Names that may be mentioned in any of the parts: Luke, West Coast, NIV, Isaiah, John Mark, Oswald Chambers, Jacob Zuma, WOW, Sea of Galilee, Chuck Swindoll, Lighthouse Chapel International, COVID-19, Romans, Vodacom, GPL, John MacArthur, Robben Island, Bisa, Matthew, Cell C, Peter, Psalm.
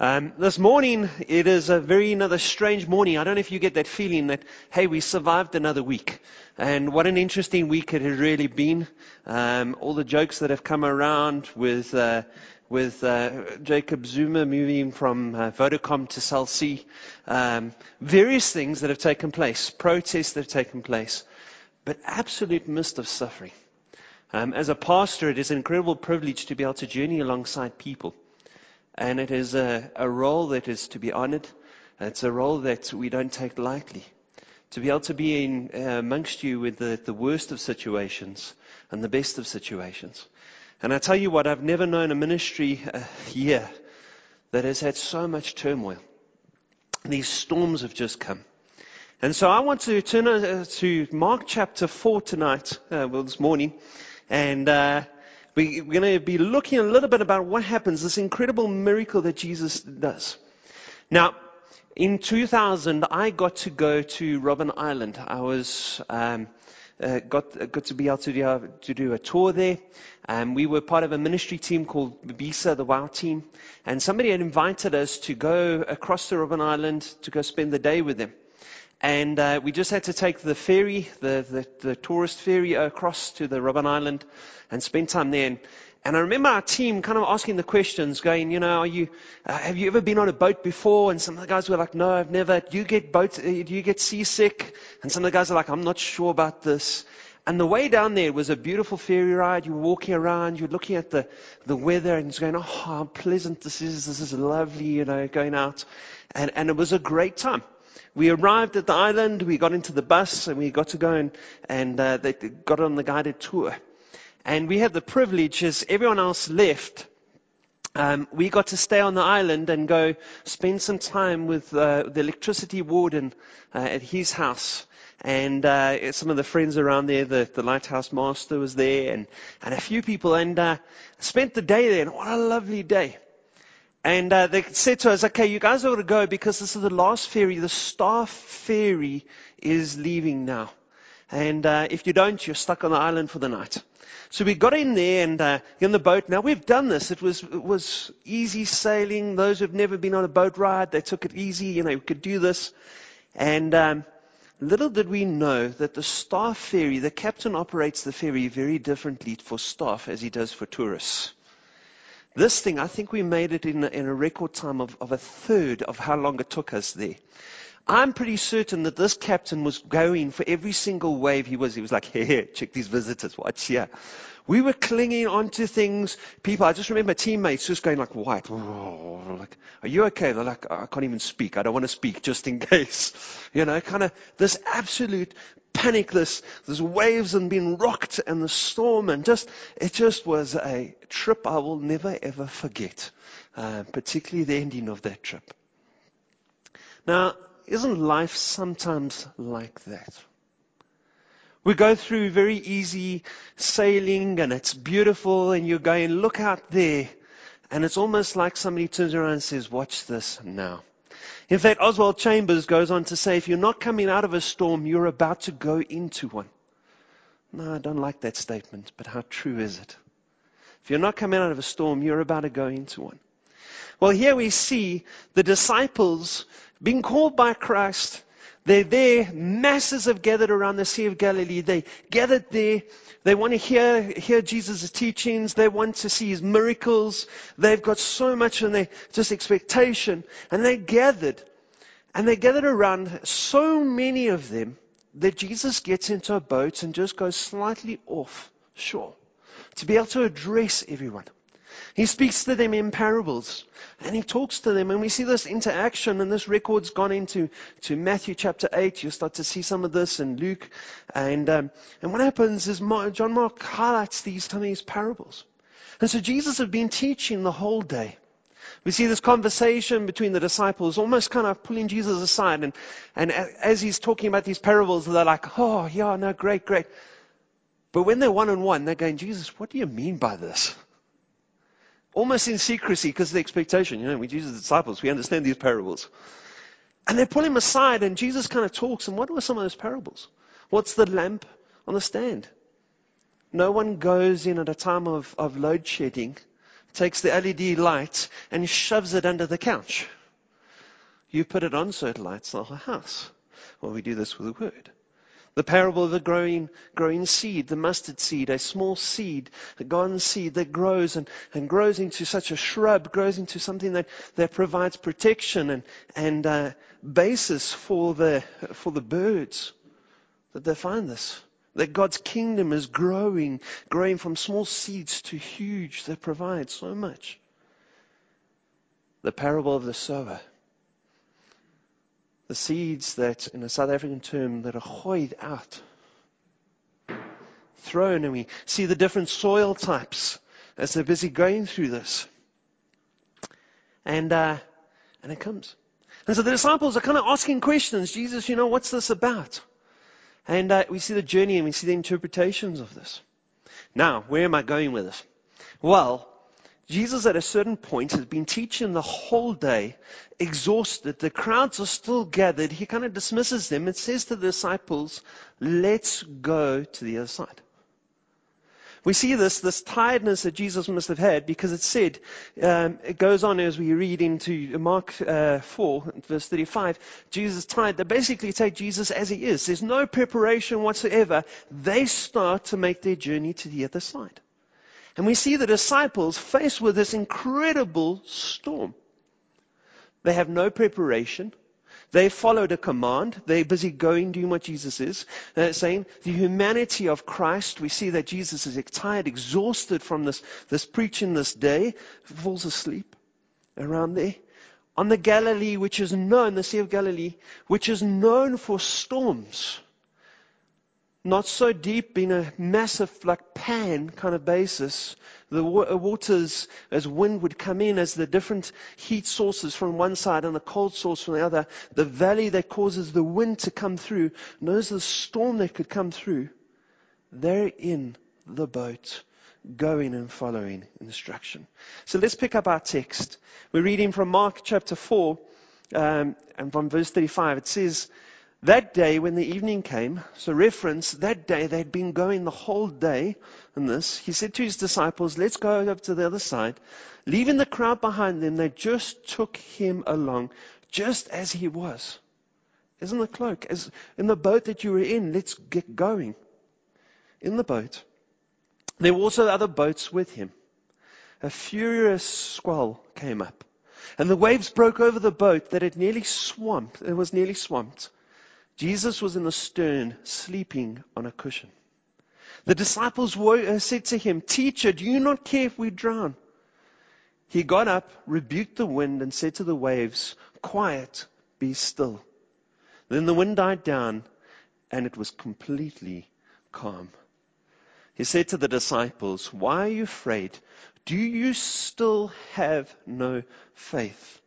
This morning, it is another strange morning. I don't know if you get that feeling that, hey, we survived another week. And what an interesting week it has really been. All the jokes that have come around with Jacob Zuma moving from Vodacom to Cell C. Various things that have taken place, protests that have taken place, but absolute mist of suffering. As a pastor, it is an incredible privilege to be able to journey alongside people. And it is a role that is to be honored. It's a role that we don't take lightly. To be able to be in amongst you with the worst of situations and the best of situations. And I tell you what, I've never known a ministry here that has had so much turmoil. These storms have just come. And so I want to turn to Mark chapter 4 tonight, this morning. And we're going to be looking a little bit about what happens, this incredible miracle that Jesus does. Now, in 2000, I got to go to Robben Island. I was got to be able to do a tour there. We were part of a ministry team called Bisa, the WOW team. And somebody had invited us to go across to Robben Island to go spend the day with them. And we just had to take the ferry, the tourist ferry across to the Robben Island and spend time there. And I remember our team kind of asking the questions, going, you know, have you ever been on a boat before? And some of the guys were like, no, I've never. Do you get seasick? And some of the guys are like, I'm not sure about this. And the way down there was a beautiful ferry ride. You're walking around, you're looking at the weather, and it's going, oh, how pleasant this is. This is lovely, you know, going out. And it was a great time. We arrived at the island, we got into the bus, and we got to go and they got on the guided tour. And we had the privilege, as everyone else left, we got to stay on the island and go spend some time with the electricity warden at his house. And some of the friends around there, the lighthouse master was there, and a few people, and spent the day there. And what a lovely day. And they said to us, okay, you guys ought to go because this is the last ferry. The staff ferry is leaving now. And if you don't, you're stuck on the island for the night. So we got in there and in the boat. Now, we've done this. It was easy sailing. Those who've never been on a boat ride, they took it easy. You know, we could do this. And little did we know that the staff ferry, the captain operates the ferry very differently for staff as he does for tourists. This thing, I think we made it in a record time of a third of how long it took us there. I'm pretty certain that this captain was going for every single wave he was. He was like, hey, check these visitors, watch here. We were clinging onto things. People, I just remember teammates just going like, white. Like, are you okay? They're like, I can't even speak. I don't want to speak just in case. You know, kind of this absolute panic, this waves and being rocked and the storm and it just was a trip I will never ever forget, particularly the ending of that trip. Now, isn't life sometimes like that? We go through very easy sailing and it's beautiful and you're going, look out there. And it's almost like somebody turns around and says, watch this now. In fact, Oswald Chambers goes on to say, if you're not coming out of a storm, you're about to go into one. No, I don't like that statement, but how true is it? If you're not coming out of a storm, you're about to go into one. Well, here we see the disciples being called by Christ. They're there. Masses have gathered around the Sea of Galilee. They gathered there. They want to hear Jesus' teachings. They want to see his miracles. They've got so much in their just expectation. And they gathered. And they gathered around so many of them that Jesus gets into a boat and just goes slightly off shore to be able to address everyone. He speaks to them in parables, and he talks to them, and we see this interaction, and this record's gone into Matthew chapter 8. You'll start to see some of this in Luke, and what happens is John Mark highlights some of these parables. And so Jesus had been teaching the whole day. We see this conversation between the disciples, almost kind of pulling Jesus aside, and as he's talking about these parables, they're like, oh, yeah, no, great, great. But when they're one-on-one, they're going, Jesus, what do you mean by this? Almost in secrecy because of the expectation. You know, we Jesus' disciples, we understand these parables. And they pull him aside and Jesus kind of talks. And what were some of those parables? What's the lamp on the stand? No one goes in at a time of load shedding takes the LED light and shoves it under the couch. You put it on so it lights the whole house. Well, we do this with the word. The parable of the growing seed, the mustard seed, a small seed, a garden seed that grows and grows into such a shrub, grows into something that provides protection and basis for the birds that they find this. That God's kingdom is growing from small seeds to huge, that provides so much. The parable of the sower. The seeds that, in a South African term, that are hoed out, thrown, and we see the different soil types as they're busy going through this. And it comes. And so the disciples are kind of asking questions. Jesus, what's this about? And we see the journey and we see the interpretations of this. Now, where am I going with this? Well, Jesus at a certain point has been teaching the whole day, exhausted. The crowds are still gathered. He kind of dismisses them and says to the disciples, let's go to the other side. We see this tiredness that Jesus must have had, because it said, it goes on as we read into Mark 4, verse 35, Jesus tired. They basically take Jesus as he is. There's no preparation whatsoever. They start to make their journey to the other side. And we see the disciples faced with this incredible storm. They have no preparation. They followed a command. They're busy going, doing what Jesus is saying. The humanity of Christ, we see that Jesus is tired, exhausted from this preaching this day, falls asleep around there. On the Galilee, which is known, the Sea of Galilee, which is known for storms. Not so deep, being a massive like pan kind of basis. The waters, as wind would come in, as the different heat sources from one side and the cold source from the other, the valley that causes the wind to come through, knows the storm that could come through. They're in the boat, going and following instruction. So let's pick up our text. We're reading from Mark chapter 4, and from verse 35. It says, that day when the evening came, so reference, that day they'd been going the whole day in this, he said to his disciples, let's go over to the other side. Leaving the crowd behind them, they just took him along, just as he was. Isn't the cloak, as in the boat that you were in, let's get going. In the boat. There were also other boats with him. A furious squall came up, and the waves broke over the boat that it was nearly swamped. Jesus was in the stern, sleeping on a cushion. The disciples said to him, Teacher, do you not care if we drown? He got up, rebuked the wind, and said to the waves, Quiet, be still. Then the wind died down, and it was completely calm. He said to the disciples, Why are you afraid? Do you still have no faith?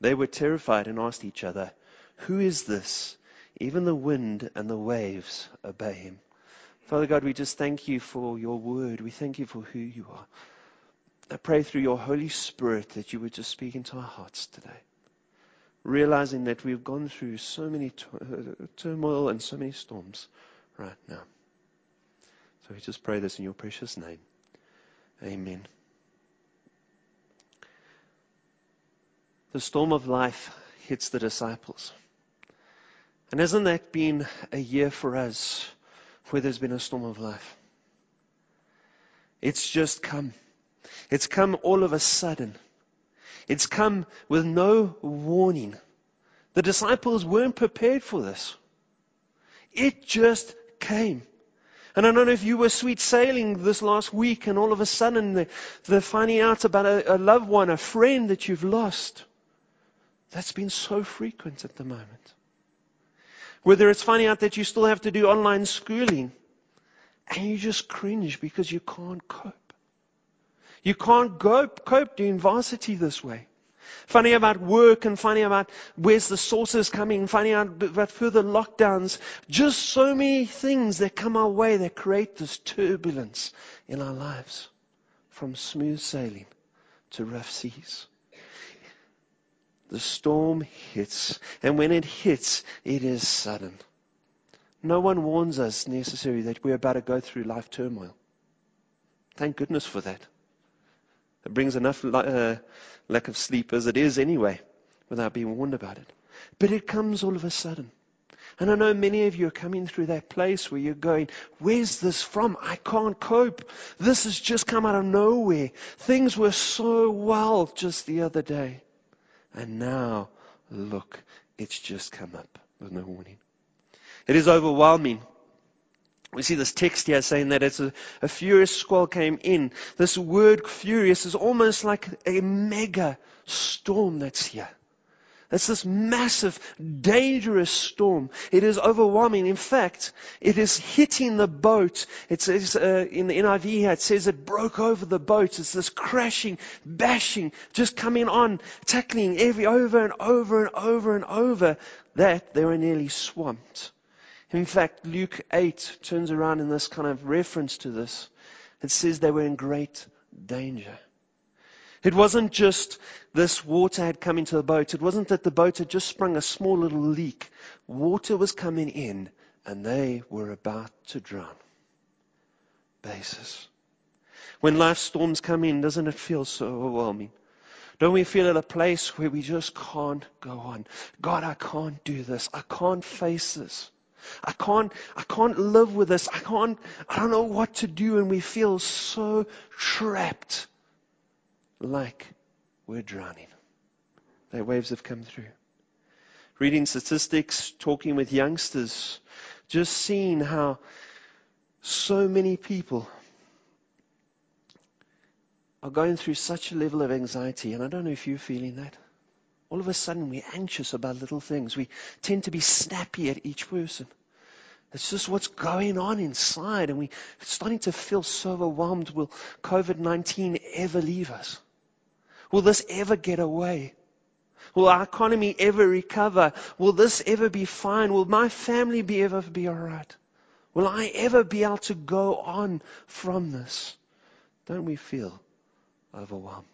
They were terrified and asked each other, Who is this? Even the wind and the waves obey him. Father God, we just thank you for your word. We thank you for who you are. I pray through your Holy Spirit that you would just speak into our hearts today. Realizing that we've gone through so many turmoil and so many storms right now. So we just pray this in your precious name. Amen. The storm of life hits the disciples. And hasn't that been a year for us where there's been a storm of life? It's just come. It's come all of a sudden. It's come with no warning. The disciples weren't prepared for this. It just came. And I don't know if you were sweet sailing this last week and all of a sudden they're finding out about a loved one, a friend that you've lost. That's been so frequent at the moment. Whether it's finding out that you still have to do online schooling and you just cringe because you can't cope. You can't cope doing varsity this way. Finding about work and finding out where's the sources coming, finding out about further lockdowns. Just so many things that come our way that create this turbulence in our lives. From smooth sailing to rough seas. The storm hits, and when it hits, it is sudden. No one warns us necessarily that we're about to go through life turmoil. Thank goodness for that. that brings enough lack of sleep as it is anyway, without being warned about it. But it comes all of a sudden. And I know many of you are coming through that place where you're going, where's this from? I can't cope. This has just come out of nowhere. Things were so well just the other day. And now, look, it's just come up with no warning. It is overwhelming. We see this text here saying that it's a furious squall came in. This word furious is almost like a mega storm that's here. It's this massive, dangerous storm. It is overwhelming. In fact, it is hitting the boat. It says in the NIV here, it says it broke over the boat. It's this crashing, bashing, just coming on, tackling every over and over that they were nearly swamped. In fact, Luke 8 turns around in this kind of reference to this. It says they were in great danger. It wasn't just this water had come into the boat. It wasn't that the boat had just sprung a small little leak. Water was coming in and they were about to drown. Basis. When life storms come in, doesn't it feel so overwhelming? Don't we feel at a place where we just can't go on? God, I can't do this. I can't face this. I can't live with this. I don't know what to do, and we feel so trapped. Like we're drowning. Their waves have come through. Reading statistics, talking with youngsters, just seeing how so many people are going through such a level of anxiety. And I don't know if you're feeling that. All of a sudden we're anxious about little things. We tend to be snappy at each person. It's just what's going on inside, and we're starting to feel so overwhelmed. Will COVID-19 ever leave us? Will this ever get away? Will our economy ever recover? Will this ever be fine? Will my family ever be all right? Will I ever be able to go on from this? Don't we feel overwhelmed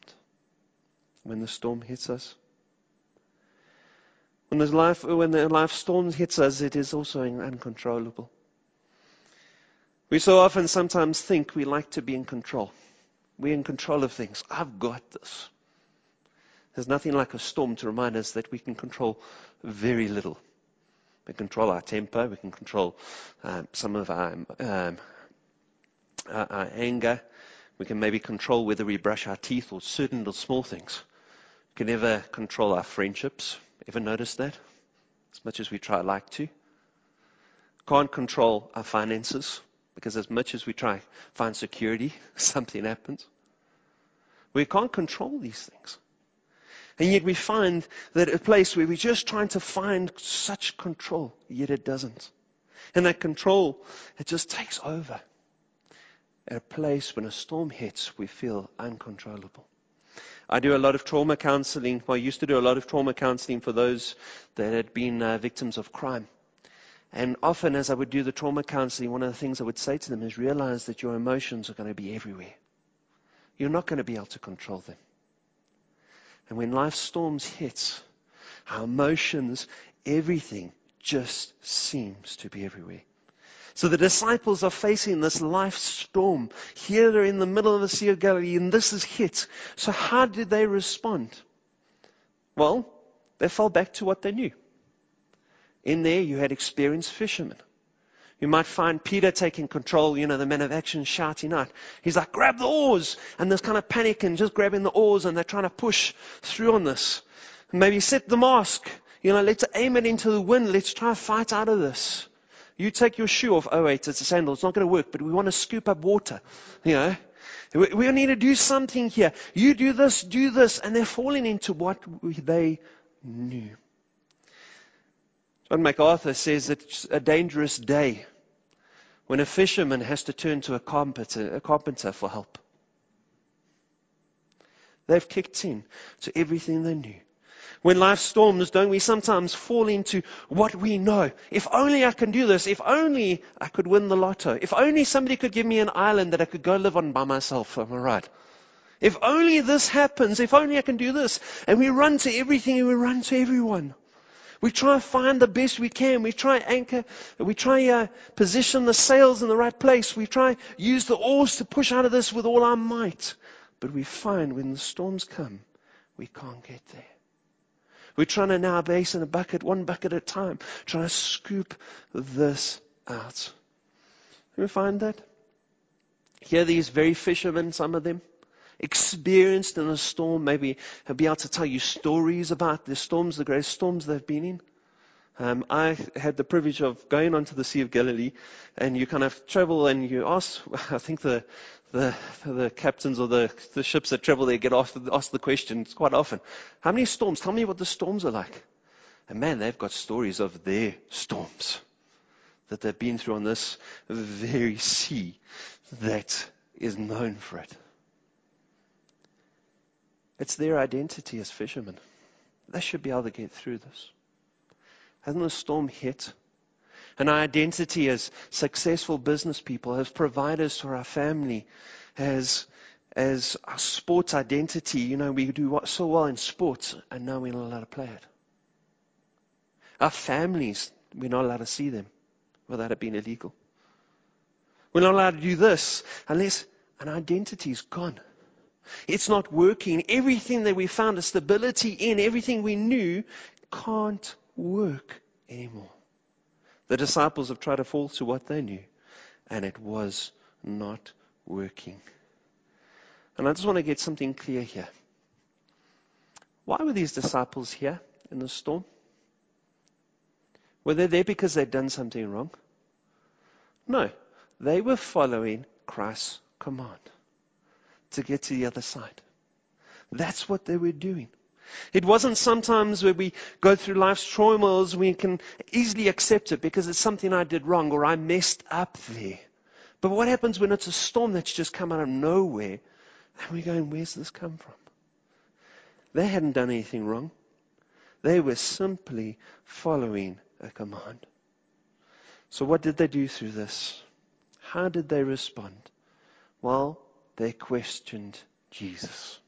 when the storm hits us? When the life storms hits us, it is also uncontrollable. We so often sometimes think we like to be in control. We're in control of things. I've got this. There's nothing like a storm to remind us that we can control very little. We control our temper. We can control some of our anger. We can maybe control whether we brush our teeth or certain little small things. We can never control our friendships. Ever notice that? As much as we try like to. Can't control our finances, because as much as we try find security, something happens. We can't control these things. And yet we find that a place where we're just trying to find such control, yet it doesn't. And that control, it just takes over. At a place when a storm hits, we feel uncontrollable. I do a lot of trauma counseling. Well, I used to do a lot of trauma counseling for those that had been victims of crime. And often as I would do the trauma counseling, one of the things I would say to them is, realize that your emotions are going to be everywhere. You're not going to be able to control them. And when life storms hits, our emotions, everything just seems to be everywhere. So the disciples are facing this life storm. Here they're in the middle of the Sea of Galilee, and this is hit. So how did they respond? Well, they fell back to what they knew. In there, you had experienced fishermen. You might find Peter taking control, the man of action shouting out. He's like, grab the oars! And there's kind of panic and just grabbing the oars, and they're trying to push through on this. Maybe set the mast. Let's aim it into the wind. Let's try and fight out of this. You take your shoe off, oh wait, it's a sandal, it's not going to work, but we want to scoop up water, We need to do something here. You do this, and they're falling into what they knew. John MacArthur says it's a dangerous day when a fisherman has to turn to a carpenter for help. They've kicked in to everything they knew. When life storms, don't we sometimes fall into what we know? If only I can do this. If only I could win the lotto. If only somebody could give me an island that I could go live on by myself. Am I right? If only this happens. If only I can do this. And we run to everything and we run to everyone. We try and find the best we can. We try anchor. We try position the sails in the right place. We try use the oars to push out of this with all our might. But we find when the storms come, we can't get there. We're trying to now base in a bucket, one bucket at a time, trying to scoop this out. Can we find that? Here these very fishermen, some of them, experienced in a storm, maybe have been able to tell you stories about the storms, the great storms they've been in. I had the privilege of going onto the Sea of Galilee, and you kind of travel and you ask, I think the captains or the ships that travel there ask the question quite often, how many storms? Tell me what the storms are like. And man, they've got stories of their storms that they've been through on this very sea that is known for it. It's their identity as fishermen. They should be able to get through this. Hasn't the storm hit? And our identity as successful business people, as providers for our family, as our sports identity, you know, we do so well in sports, and now we're not allowed to play it. Our families, we're not allowed to see them without it being illegal. We're not allowed to do this unless an identity is gone. It's not working. Everything that we found a stability in, everything we knew, can't work anymore. The disciples have tried to fall to what they knew, and it was not working. And I just want to get something clear here. Why were these disciples here in the storm? Were they there because they'd done something wrong? No, they were following Christ's command to get to the other side. That's what they were doing. It wasn't sometimes where we go through life's traumas, we can easily accept it because it's something I did wrong or I messed up there. But what happens when it's a storm that's just come out of nowhere and we're going, where's this come from? They hadn't done anything wrong. They were simply following a command. So what did they do through this? How did they respond? Well, they questioned Jesus.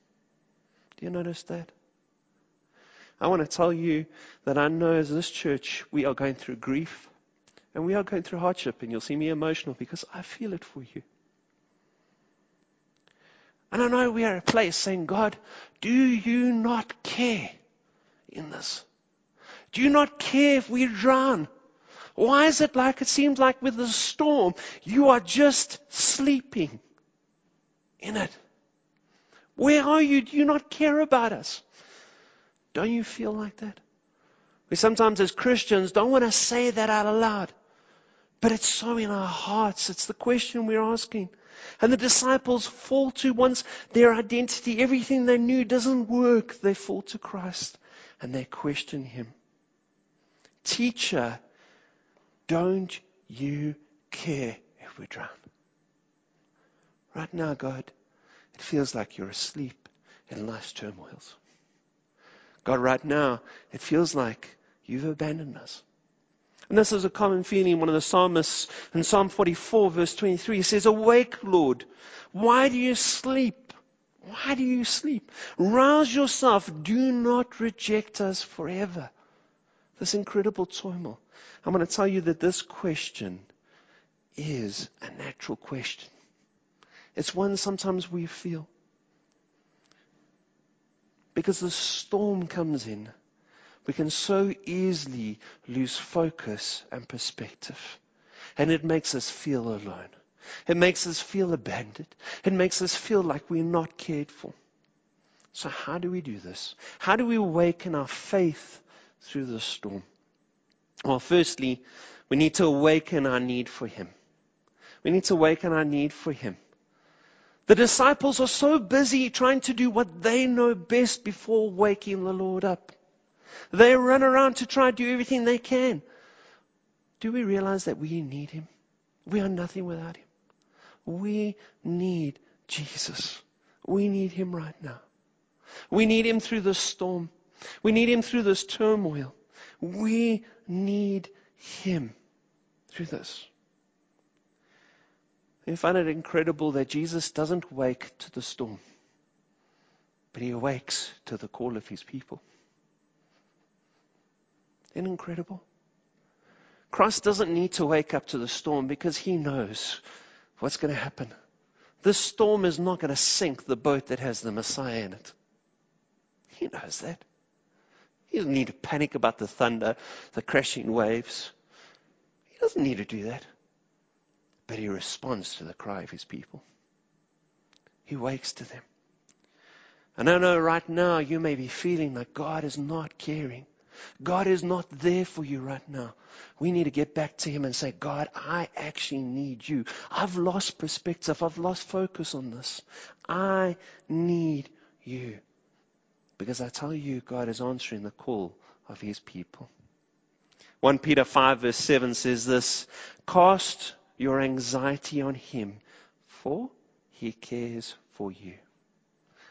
Do you notice that? I want to tell you that I know as this church, we are going through grief and we are going through hardship, and you'll see me emotional because I feel it for you. And I know we are at a place saying, God, do you not care in this? Do you not care if we drown? Why is it like it seems like with the storm, you are just sleeping in it? Where are you? Do you not care about us? Don't you feel like that? We sometimes as Christians don't want to say that out aloud. But it's so in our hearts. It's the question we're asking. And the disciples fall to once their identity. Everything they knew doesn't work. They fall to Christ and they question him. Teacher, don't you care if we drown? Right now, God, it feels like you're asleep in life's turmoils. God, right now, it feels like you've abandoned us. And this is a common feeling. One of the psalmists in Psalm 44, verse 23, says, awake, Lord. Why do you sleep? Why do you sleep? Rouse yourself. Do not reject us forever. This incredible turmoil. I'm going to tell you that this question is a natural question. It's one sometimes we feel. Because the storm comes in, we can so easily lose focus and perspective. And it makes us feel alone. It makes us feel abandoned. It makes us feel like we're not cared for. So how do we do this? How do we awaken our faith through the storm? Well, firstly, we need to awaken our need for him. We need to awaken our need for him. The disciples are so busy trying to do what they know best before waking the Lord up. They run around to try to do everything they can. Do we realize that we need him? We are nothing without him. We need Jesus. We need him right now. We need him through this storm. We need him through this turmoil. We need him through this. You find it incredible that Jesus doesn't wake to the storm, but he awakes to the call of his people. Isn't it incredible? Christ doesn't need to wake up to the storm because he knows what's going to happen. This storm is not going to sink the boat that has the Messiah in it. He knows that. He doesn't need to panic about the thunder, the crashing waves. He doesn't need to do that. But he responds to the cry of his people. He wakes to them. And I know right now you may be feeling that God is not caring. God is not there for you right now. We need to get back to him and say, God, I actually need you. I've lost perspective. I've lost focus on this. I need you. Because I tell you, God is answering the call of his people. 1 Peter 5 verse 7 says this, cast your anxiety on him, for he cares for you.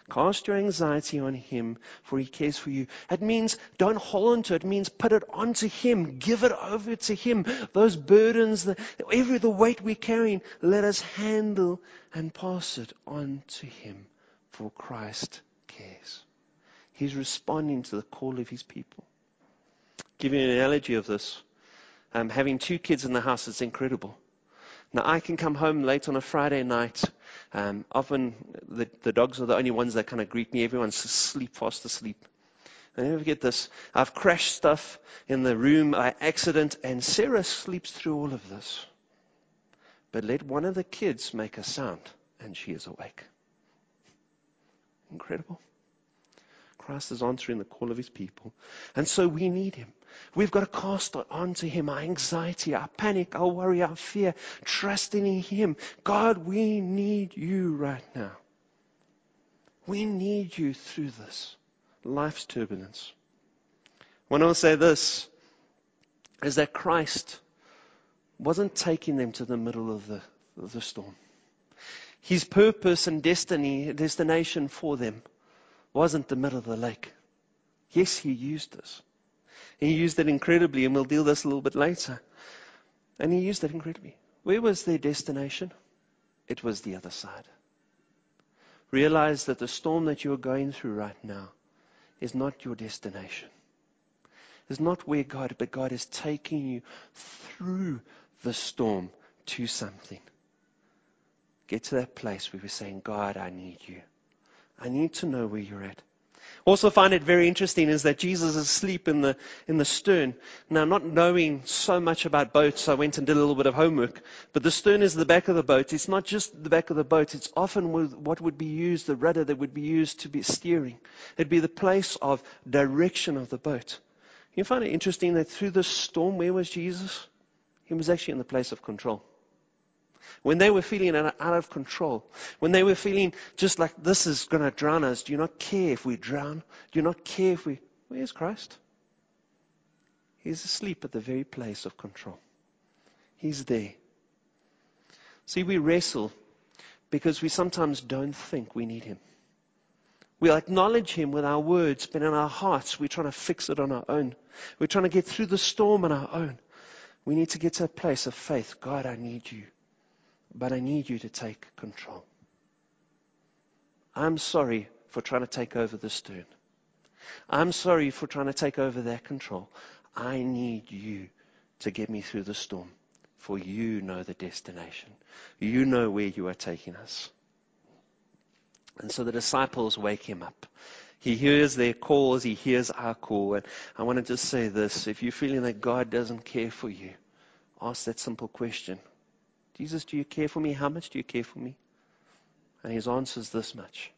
Cast your anxiety on him, for he cares for you. It means don't hold on to it. It means put it onto him. Give it over to him. Those burdens, the weight we're carrying, let us handle and pass it on to him, for Christ cares. He's responding to the call of his people. Giving an analogy of this, having two kids in the house is incredible. Now, I can come home late on a Friday night. Often the dogs are the only ones that kind of greet me. Everyone's asleep, fast asleep. I never forget this. I've crashed stuff in the room by accident, and Sarah sleeps through all of this. But let one of the kids make a sound, and she is awake. Incredible. Christ is answering the call of his people. And so we need him. We've got to cast it onto him, our anxiety, our panic, our worry, our fear, trusting in him. God, we need you right now. We need you through this, life's turbulence. When I say this, is that Christ wasn't taking them to the middle of the storm. His purpose and destination for them wasn't the middle of the lake. Yes, he used this. He used it incredibly, and we'll deal with this a little bit later. And he used it incredibly. Where was their destination? It was the other side. Realize that the storm that you're going through right now is not your destination. It's not where God, but God is taking you through the storm to something. Get to that place where we're saying, God, I need you. I need to know where you're at. Also find it very interesting is that Jesus is asleep in the stern. Now, not knowing so much about boats, I went and did a little bit of homework. But the stern is the back of the boat. It's not just the back of the boat. It's often what would be used, the rudder that would be used to be steering. It'd be the place of direction of the boat. You find it interesting that through this storm, where was Jesus? He was actually in the place of control. When they were feeling out of control, when they were feeling just like this is going to drown us, do you not care if we drown? Do you not care if we... Where's Christ? He's asleep at the very place of control. He's there. See, we wrestle because we sometimes don't think we need him. We'll acknowledge him with our words, but in our hearts, we're trying to fix it on our own. We're trying to get through the storm on our own. We need to get to a place of faith. God, I need you. But I need you to take control. I'm sorry for trying to take over the stern. I'm sorry for trying to take over that control. I need you to get me through the storm. For you know the destination. You know where you are taking us. And so the disciples wake him up. He hears their calls. He hears our call. And I want to just say this. If you're feeling that God doesn't care for you, ask that simple question. Jesus, do you care for me? How much do you care for me? And his answer is this much.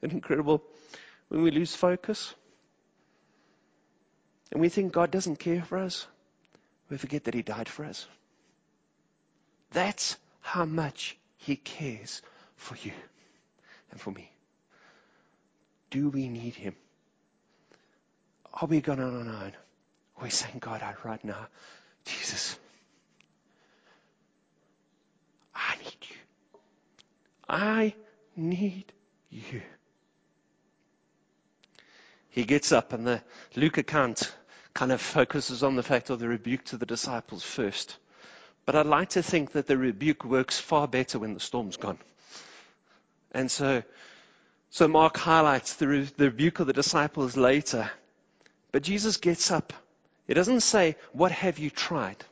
Isn't it incredible? When we lose focus and we think God doesn't care for us, we forget that he died for us. That's how much he cares for you and for me. Do we need him? Are we going on our own? We're saying, God, right now, Jesus, I need you. I need you. He gets up, and the Luke account kind of focuses on the fact of the rebuke to the disciples first. But I'd like to think that the rebuke works far better when the storm's gone. And so Mark highlights the rebuke of the disciples later. But Jesus gets up. It doesn't say, what have you tried?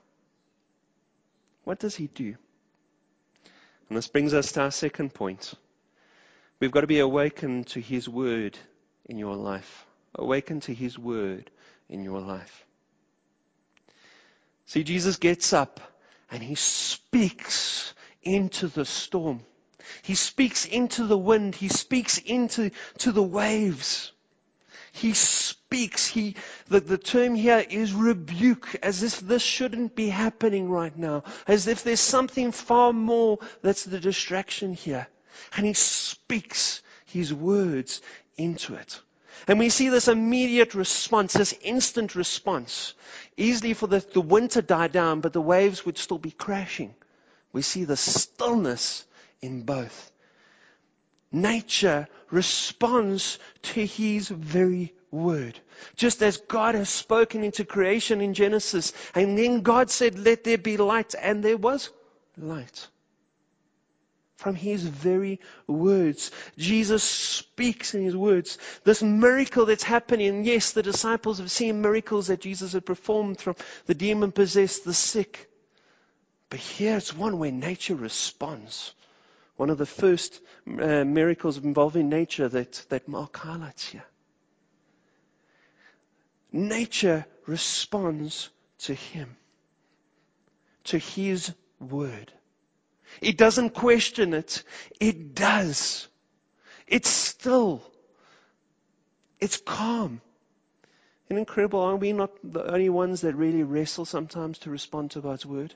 What does he do? And this brings us to our second point. We've got to be awakened to his word in your life. Awakened to his word in your life. See, Jesus gets up and he speaks into the storm. He speaks into the wind. He speaks into the waves. He speaks. The term here is rebuke, as if this shouldn't be happening right now, as if there's something far more that's the distraction here. And he speaks his words into it. And we see this immediate response, this instant response. Easily for the wind to die down, but the waves would still be crashing. We see the stillness in both. Nature responds to his very word. Just as God has spoken into creation in Genesis, and then God said, let there be light, and there was light. From his very words. Jesus speaks in his words. This miracle that's happening, yes, the disciples have seen miracles that Jesus had performed from the demon-possessed, the sick. But here it's one where nature responds. One of the first miracles involving nature that Mark highlights here. Nature responds to him. To his word. It doesn't question it. It does. It's still. It's calm. Isn't it incredible? Are we not the only ones that really wrestle sometimes to respond to God's word?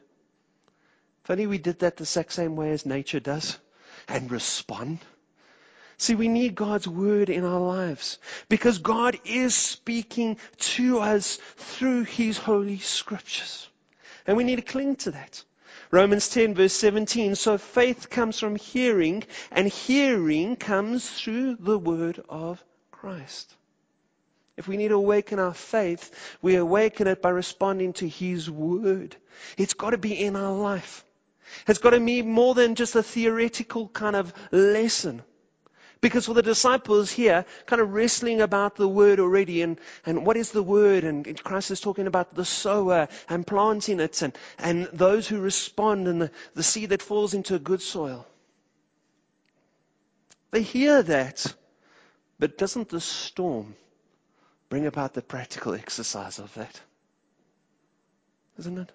If only we did that the exact same way as nature does and respond. See, we need God's word in our lives because God is speaking to us through his holy scriptures. And we need to cling to that. Romans 10 verse 17, so faith comes from hearing, and hearing comes through the word of Christ. If we need to awaken our faith, we awaken it by responding to his word. It's got to be in our life. It's got to be more than just a theoretical kind of lesson. Because for the disciples here, kind of wrestling about the word already, and what is the word? And Christ is talking about the sower and planting it, and those who respond, and the seed that falls into good soil. They hear that, but doesn't the storm bring about the practical exercise of that? Isn't it?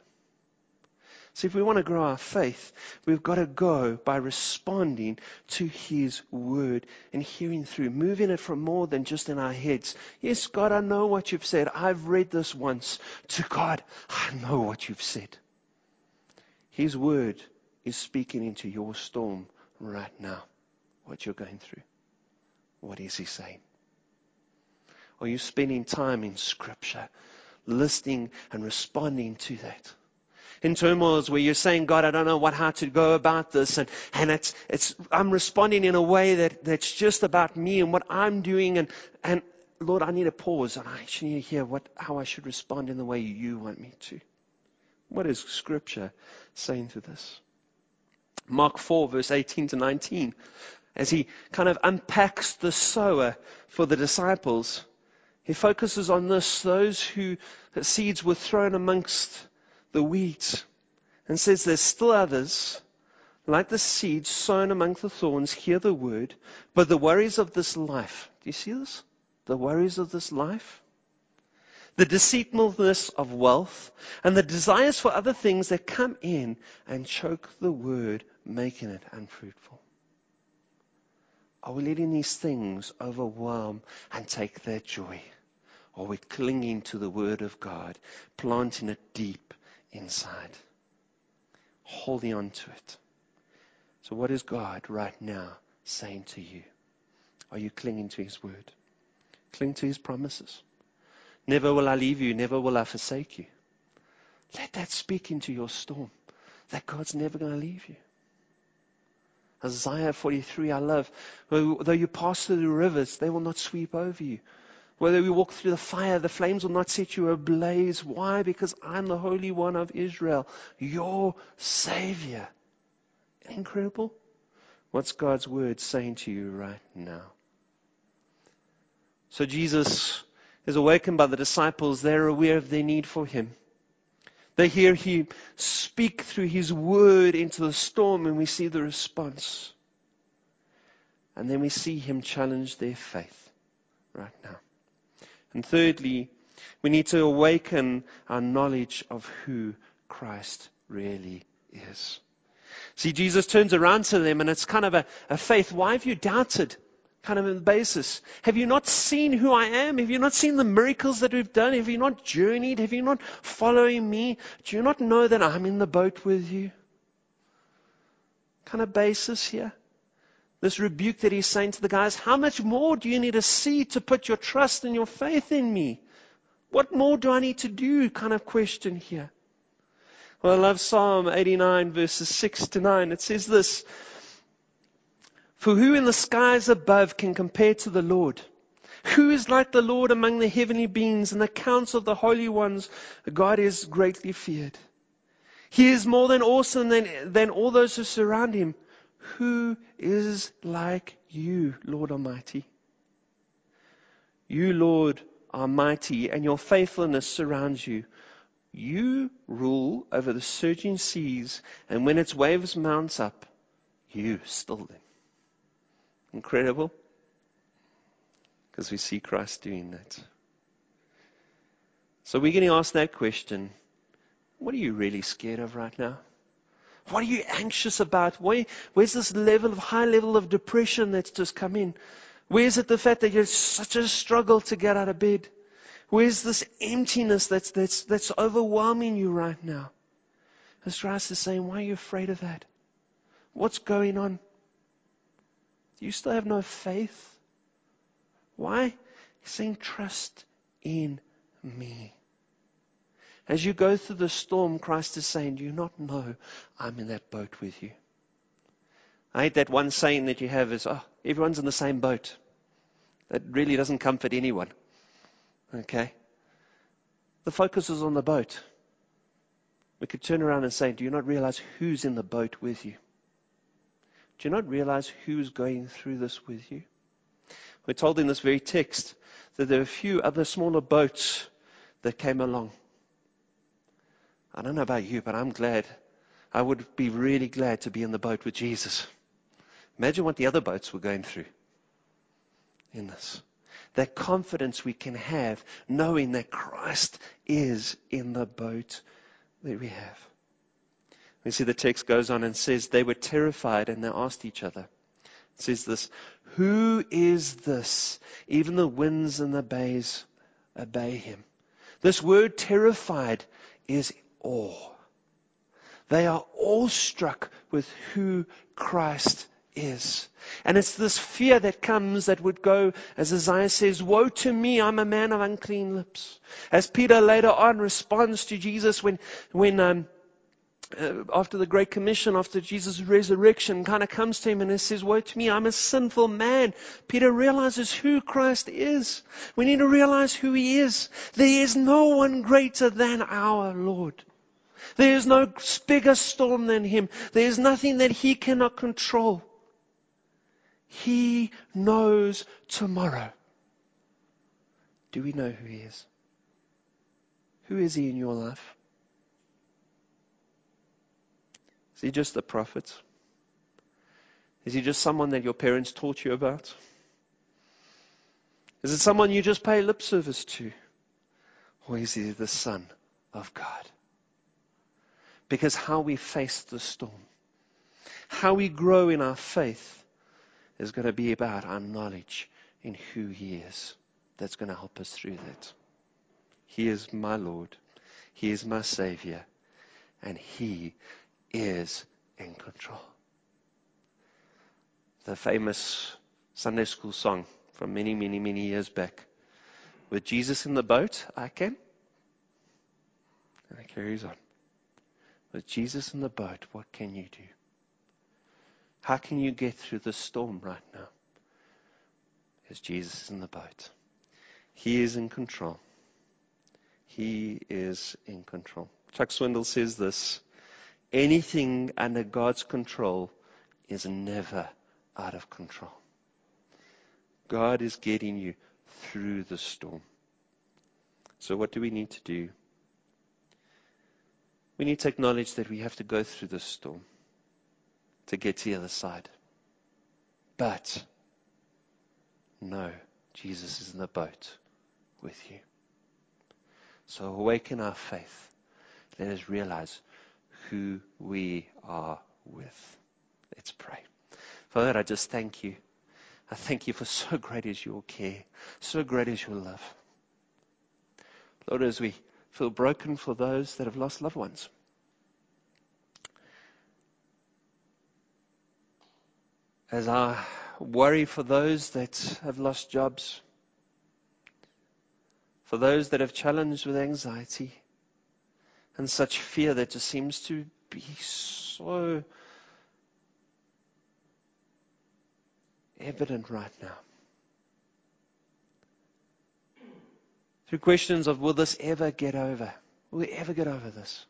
So if we want to grow our faith, we've got to go by responding to his word and hearing through, moving it from more than just in our heads. Yes, God, I know what you've said. I've read this once. To God, I know what you've said. His word is speaking into your storm right now, what you're going through. What is he saying? Are you spending time in Scripture, listening and responding to that? In turmoils where you're saying, God, I don't know how to go about this. And I'm responding in a way that's just about me and what I'm doing. And Lord, I need a pause. And I actually need to hear how I should respond in the way you want me to. What is Scripture saying to this? Mark 4, verse 18 to 19. As he kind of unpacks the sower for the disciples, he focuses on this. Those who seeds were thrown amongst the weeds, and says there's still others like the seeds sown among the thorns, hear the word, but the worries of this life. Do you see this? The worries of this life, the deceitfulness of wealth, and the desires for other things that come in and choke the word, making it unfruitful. Are we letting these things overwhelm and take their joy? Or are we clinging to the word of God, planting it deep inside, holding on to it? So what is God right now saying to you? Are you clinging to his word? Cling to his promises. Never will I leave you, never will I forsake you. Let that speak into your storm, that God's never going to leave you. Isaiah 43, I love. Though you pass through the rivers, they will not sweep over you. Whether we walk through the fire, the flames will not set you ablaze. Why? Because I'm the Holy One of Israel, your Savior. Incredible. What's God's word saying to you right now? So Jesus is awakened by the disciples. They're aware of their need for him. They hear Him speak through His word into the storm, and we see the response. And then we see Him challenge their faith right now. And thirdly, we need to awaken our knowledge of who Christ really is. See, Jesus turns around to them, and it's kind of a faith. Why have you doubted? Kind of on the basis. Have you not seen who I am? Have you not seen the miracles that we've done? Have you not journeyed? Have you not following me? Do you not know that I'm in the boat with you? Kind of basis here. This rebuke that He's saying to the guys, how much more do you need to see to put your trust and your faith in me? What more do I need to do? Kind of question here. Well, I love Psalm 89 verses 6-9. It says this, for who in the skies above can compare to the Lord? Who is like the Lord among the heavenly beings? In the council of the holy ones, God is greatly feared. He is more than awesome than all those who surround Him. Who is like you, Lord Almighty? You, Lord, are mighty, and your faithfulness surrounds you. You rule over the surging seas, and when its waves mount up, you still them. Incredible. Because we see Christ doing that. So we're going to ask that question. What are you really scared of right now? What are you anxious about? Where's this level of high level of depression that's just come in? Where's it the fact that you're such a struggle to get out of bed? Where's this emptiness that's overwhelming you right now? As Christ is saying, why are you afraid of that? What's going on? Do you still have no faith? Why? He's saying, trust in me. As you go through the storm, Christ is saying, do you not know I'm in that boat with you? I hate that one saying that you have is, oh, everyone's in the same boat. That really doesn't comfort anyone. Okay? The focus is on the boat. We could turn around and say, do you not realize who's in the boat with you? Do you not realize who's going through this with you? We're told in this very text that there are a few other smaller boats that came along. I don't know about you, but I'm glad. I would be really glad to be in the boat with Jesus. Imagine what the other boats were going through in this. That confidence we can have knowing that Christ is in the boat that we have. You see, the text goes on and says, they were terrified and they asked each other. It says this, who is this? Even the winds and the bays obey Him. This word terrified is awe. They are awestruck with who Christ is. And it's this fear that comes that would go, as Isaiah says, woe to me, I'm a man of unclean lips. As Peter later on responds to Jesus after the Great Commission, after Jesus' resurrection, kind of comes to him and says, woe to me, I'm a sinful man. Peter realizes who Christ is. We need to realize who He is. There is no one greater than our Lord. There is no bigger storm than Him. There is nothing that He cannot control. He knows tomorrow. Do we know who He is? Who is He in your life? Is He just the prophet? Is He just someone that your parents taught you about? Is it someone you just pay lip service to? Or is He the Son of God? Because how we face the storm, how we grow in our faith, is going to be about our knowledge in who He is. That's going to help us through that. He is my Lord. He is my Savior. And He is in control. The famous Sunday school song from many, many, many years back. With Jesus in the boat, I can. And it carries on. With Jesus in the boat, what can you do? How can you get through the storm right now? Because Jesus is in the boat. He is in control. He is in control. Chuck Swindoll says this, anything under God's control is never out of control. God is getting you through the storm. So what do we need to do? we need to acknowledge that we have to go through this storm to get to the other side. But no, Jesus is in the boat with you. So awaken our faith. Let us realize who we are with. Let's pray. Father, I just thank you. I thank you for so great is your care, so great is your love. Lord, as we feel broken for those that have lost loved ones, as I worry for those that have lost jobs, for those that have challenged with anxiety and such fear that just seems to be so evident right now. Through questions of, will this ever get over? Will we ever get over this?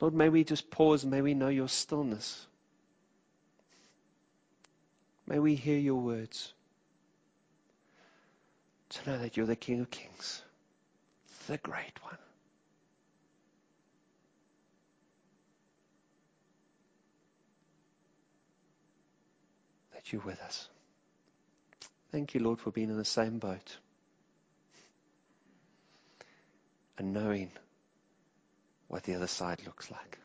Lord, may we just pause. May we know your stillness. May we hear your words to know that you're the King of Kings, the Great One. That you're with us. Thank you, Lord, for being in the same boat and knowing what the other side looks like.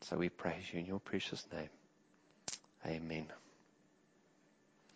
So we praise you in your precious name. Amen.